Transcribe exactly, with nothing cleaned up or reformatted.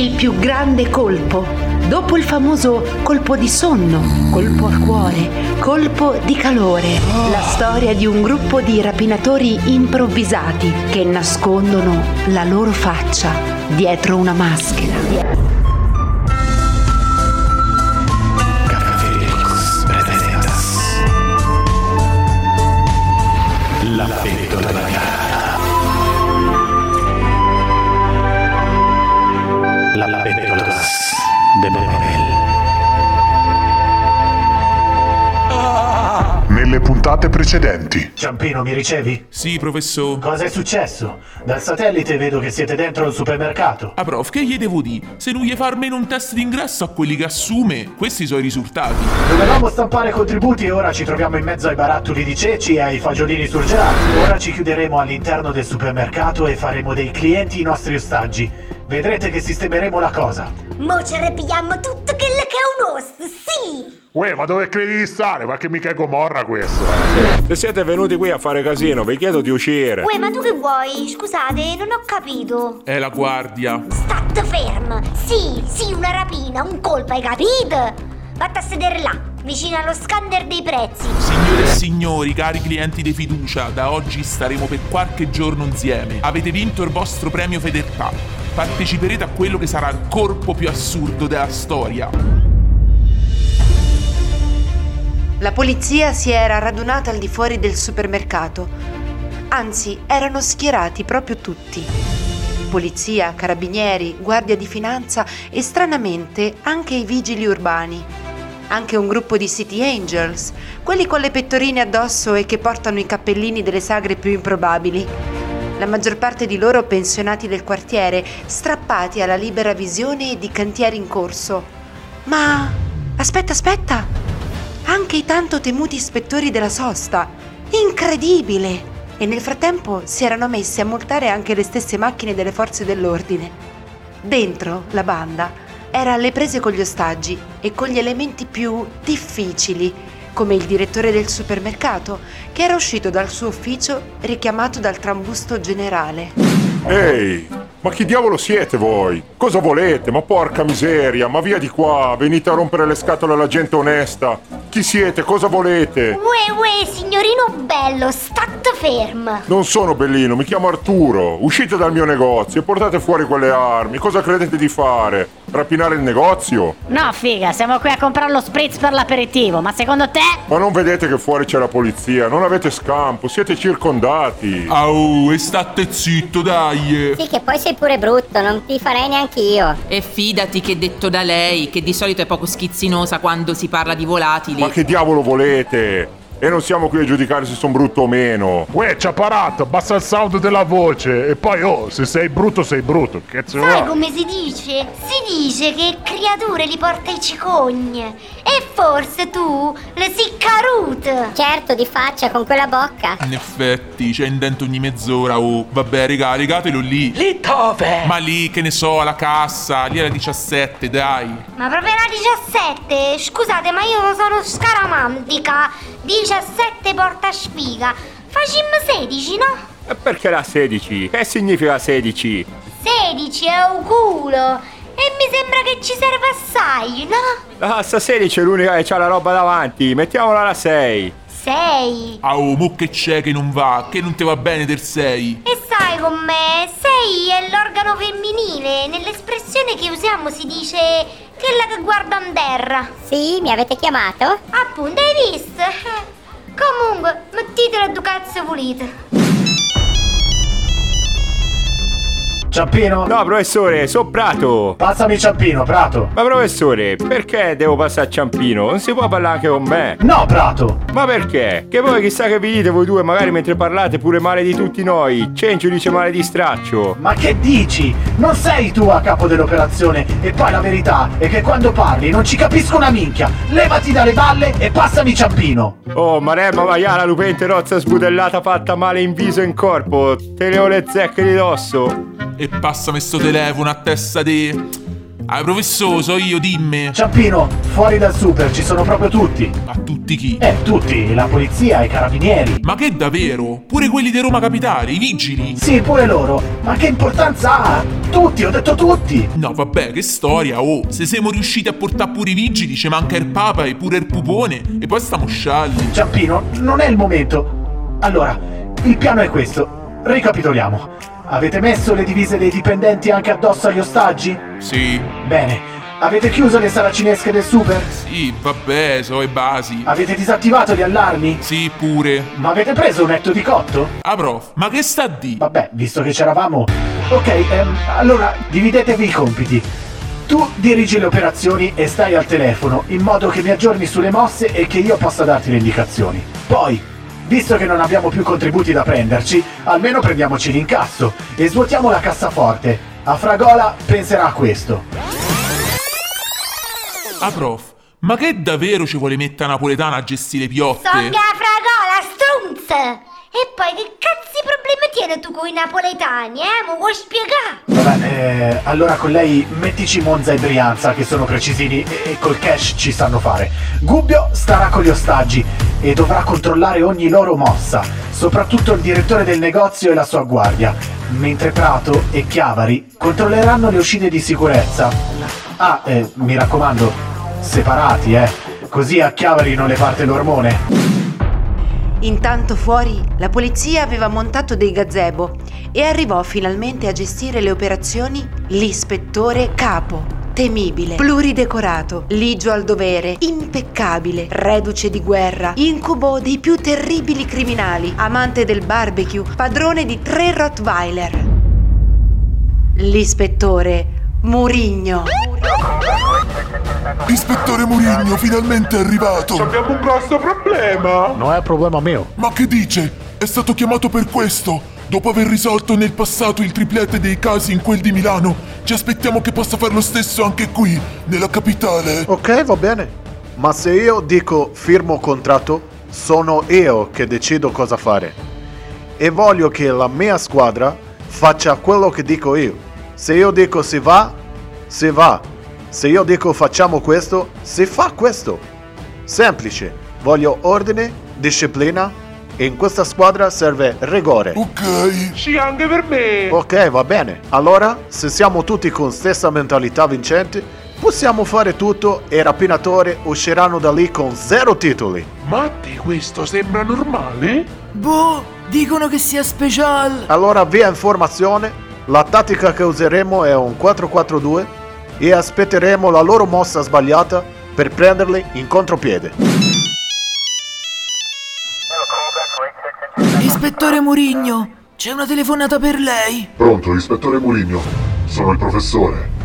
il più grande colpo, dopo il famoso colpo di sonno, colpo al cuore, colpo di calore, la storia di un gruppo di rapinatori improvvisati che nascondono la loro faccia dietro una maschera. Le puntate precedenti. Ciampino, mi ricevi? Sì, professore. Cosa è successo? Dal satellite vedo che siete dentro al supermercato. Ah, prof, che gli devo dire? Se non gli far meno un test d'ingresso a quelli che assume, questi sono i risultati. Dovevamo stampare contributi e ora ci troviamo in mezzo ai barattoli di ceci e ai fagiolini surgelati. Ora ci chiuderemo all'interno del supermercato e faremo dei clienti i nostri ostaggi. Vedrete che sistemeremo la cosa. Mo ci arrepiamo tutto quello che è un ost, sì! Uè, ma dove credi di stare? Ma che mica è Gomorra questo? Se siete venuti qui a fare casino, vi chiedo di uscire. Uè, ma tu che vuoi? Scusate, non ho capito. È la guardia. Stat ferm! Sì, sì, una rapina, un colpo, hai capito? Vatta a sedere là, vicino allo scanner dei prezzi. Signore e signori, cari clienti di fiducia, da oggi staremo per qualche giorno insieme. Avete vinto il vostro premio fedeltà. Parteciperete a quello che sarà il corpo più assurdo della storia. La polizia si era radunata al di fuori del supermercato, anzi erano schierati proprio tutti. Polizia, carabinieri, guardia di finanza e stranamente anche i vigili urbani. Anche un gruppo di City Angels, quelli con le pettorine addosso e che portano i cappellini delle sagre più improbabili. La maggior parte di loro pensionati del quartiere, strappati alla libera visione di cantieri in corso. Ma... aspetta, aspetta! Anche i tanto temuti ispettori della sosta. Incredibile! E nel frattempo si erano messi a multare anche le stesse macchine delle forze dell'ordine. Dentro, la banda era alle prese con gli ostaggi e con gli elementi più difficili, come il direttore del supermercato, che era uscito dal suo ufficio richiamato dal trambusto generale. Ehi! Hey. Ma chi diavolo siete voi? Cosa volete? Ma porca miseria, ma via di qua, venite a rompere le scatole alla gente onesta. Chi siete? Cosa volete? Uè uè, signorino bello, stat ferm. Non sono bellino, mi chiamo Arturo. Uscite dal mio negozio e portate fuori quelle armi. Cosa credete di fare? Rapinare il negozio? No figa, siamo qui a comprare lo spritz per l'aperitivo, ma secondo te? Ma non vedete che fuori c'è la polizia? Non avete scampo, siete circondati. Au, e state zitto, dai. Sì, che poi sei pure brutto, non ti farei neanche io. E fidati che detto da lei, che di solito è poco schizzinosa quando si parla di volatili. Ma che diavolo volete? E non siamo qui a giudicare se sono brutto o meno. Uè, c'ha parato, basta il sound della voce. E poi, oh, se sei brutto, sei brutto. Che cazzo. Sai come si dice? Si dice che creature li porta i cicogne. E forse tu le si carut. Certo, di faccia, con quella bocca. In effetti, c'è in dentro ogni mezz'ora, oh. Vabbè, regà, legatelo lì. Lì dove? Ma lì, che ne so, alla cassa. Lì era diciassette, dai. Ma proprio era diciassette? Scusate, ma io sono scaramantica. diciassette porta sfiga, facciamo sedici, no? E perché la sedici? Che significa sedici? sedici è un culo! E mi sembra che ci serva assai, no? La cassa sedici è l'unica che c'ha la roba davanti, mettiamola la sei. sei? Au, mo che c'è che non va, che non ti va bene del sei? E sai con me, sei è l'organo femminile, nell'espressione che usiamo si dice... quella che guarda in terra. Sì, mi avete chiamato? Appunto, hai visto? Comunque, mettitelo a due cazzo pulito. Ciampino? No, professore, sono Prato. Passami Ciampino, Prato. Ma professore, perché devo passare Ciampino? Non si può parlare anche con me? No, Prato. Ma perché? Che voi chissà che vi dite voi due, magari mentre parlate pure male di tutti noi. Cencio dice male di Straccio. Ma che dici? Non sei tu a capo dell'operazione e poi la verità è che quando parli non ci capisco una minchia. Levati dalle balle e passami Ciampino. Oh, maremma maiala, lupente, rozza sbudellata fatta male in viso e in corpo. Te ne ho le zecche di dosso. E passami sto telefono a testa di... Ah, professore, so io, dimmi. Ciampino, fuori dal super ci sono proprio tutti. Ma tutti chi? Eh, tutti, la polizia, i carabinieri. Ma che davvero? Pure quelli di Roma Capitale, i vigili? Sì, pure loro, ma che importanza ha? tutti, ho detto tutti. No vabbè, che storia, oh. Se siamo riusciti a portare pure i vigili, ci manca il Papa e pure il Pupone, e poi stiamo scialli. Ciampino, non è il momento. Allora, il piano è questo. Ricapitoliamo. Avete messo le divise dei dipendenti anche addosso agli ostaggi? Sì. Bene. Avete chiuso le saracinesche del super? Sì, vabbè, so e basi. Avete disattivato gli allarmi? Sì, pure. Ma avete preso un etto di cotto? Ah, prof, ma che sta di? Vabbè, visto che c'eravamo... Ok, ehm, allora, dividetevi i compiti. Tu dirigi le operazioni e stai al telefono, in modo che mi aggiorni sulle mosse e che io possa darti le indicazioni. Poi... visto che non abbiamo più contributi da prenderci, almeno prendiamoci l'incasso e svuotiamo la cassaforte. Afragola penserà a questo. Ah prof, ma che davvero ci vuole mettere Napoletana a gestire piotte? Sogna Afragola, strunz! E poi che cazzi problemi tieni tu con i napoletani, eh? Mo vuoi spiegare? Vabbè, eh, allora con lei mettici Monza e Brianza, che sono precisini e, e col cash ci sanno fare. Gubbio starà con gli ostaggi e dovrà controllare ogni loro mossa, soprattutto il direttore del negozio e la sua guardia, mentre Prato e Chiavari controlleranno le uscite di sicurezza. Ah, eh, mi raccomando, separati, eh? Così a Chiavari non le parte l'ormone. Intanto fuori la polizia aveva montato dei gazebo e arrivò finalmente a gestire le operazioni l'ispettore capo. Temibile, pluridecorato, ligio al dovere, impeccabile, reduce di guerra, incubo dei più terribili criminali, amante del barbecue, padrone di tre Rottweiler. L'ispettore Murigno. Ispettore Murigno, finalmente è arrivato! Abbiamo un grosso problema! Non è problema mio! Ma che dice? È stato chiamato per questo! Dopo aver risolto nel passato il triplete dei casi in quel di Milano, ci aspettiamo che possa fare lo stesso anche qui, nella capitale! Ok, va bene. Ma se io dico firmo contratto, sono io che decido cosa fare. E voglio che la mia squadra faccia quello che dico io. Se io dico si va, si va. Se io dico facciamo questo, si fa questo. Semplice, voglio ordine, disciplina e in questa squadra serve rigore. Ok. Sì, anche per me. Ok, va bene. Allora, se siamo tutti con stessa mentalità vincente, possiamo fare tutto e i rapinatori usciranno da lì con zero titoli. Ma di questo sembra normale? Boh, dicono che sia special. Allora, via informazione, la tattica che useremo è un quattro quattro due. E aspetteremo la loro mossa sbagliata per prenderli in contropiede. Ispettore Murigno, c'è una telefonata per lei. Pronto, ispettore Murigno, sono il professore.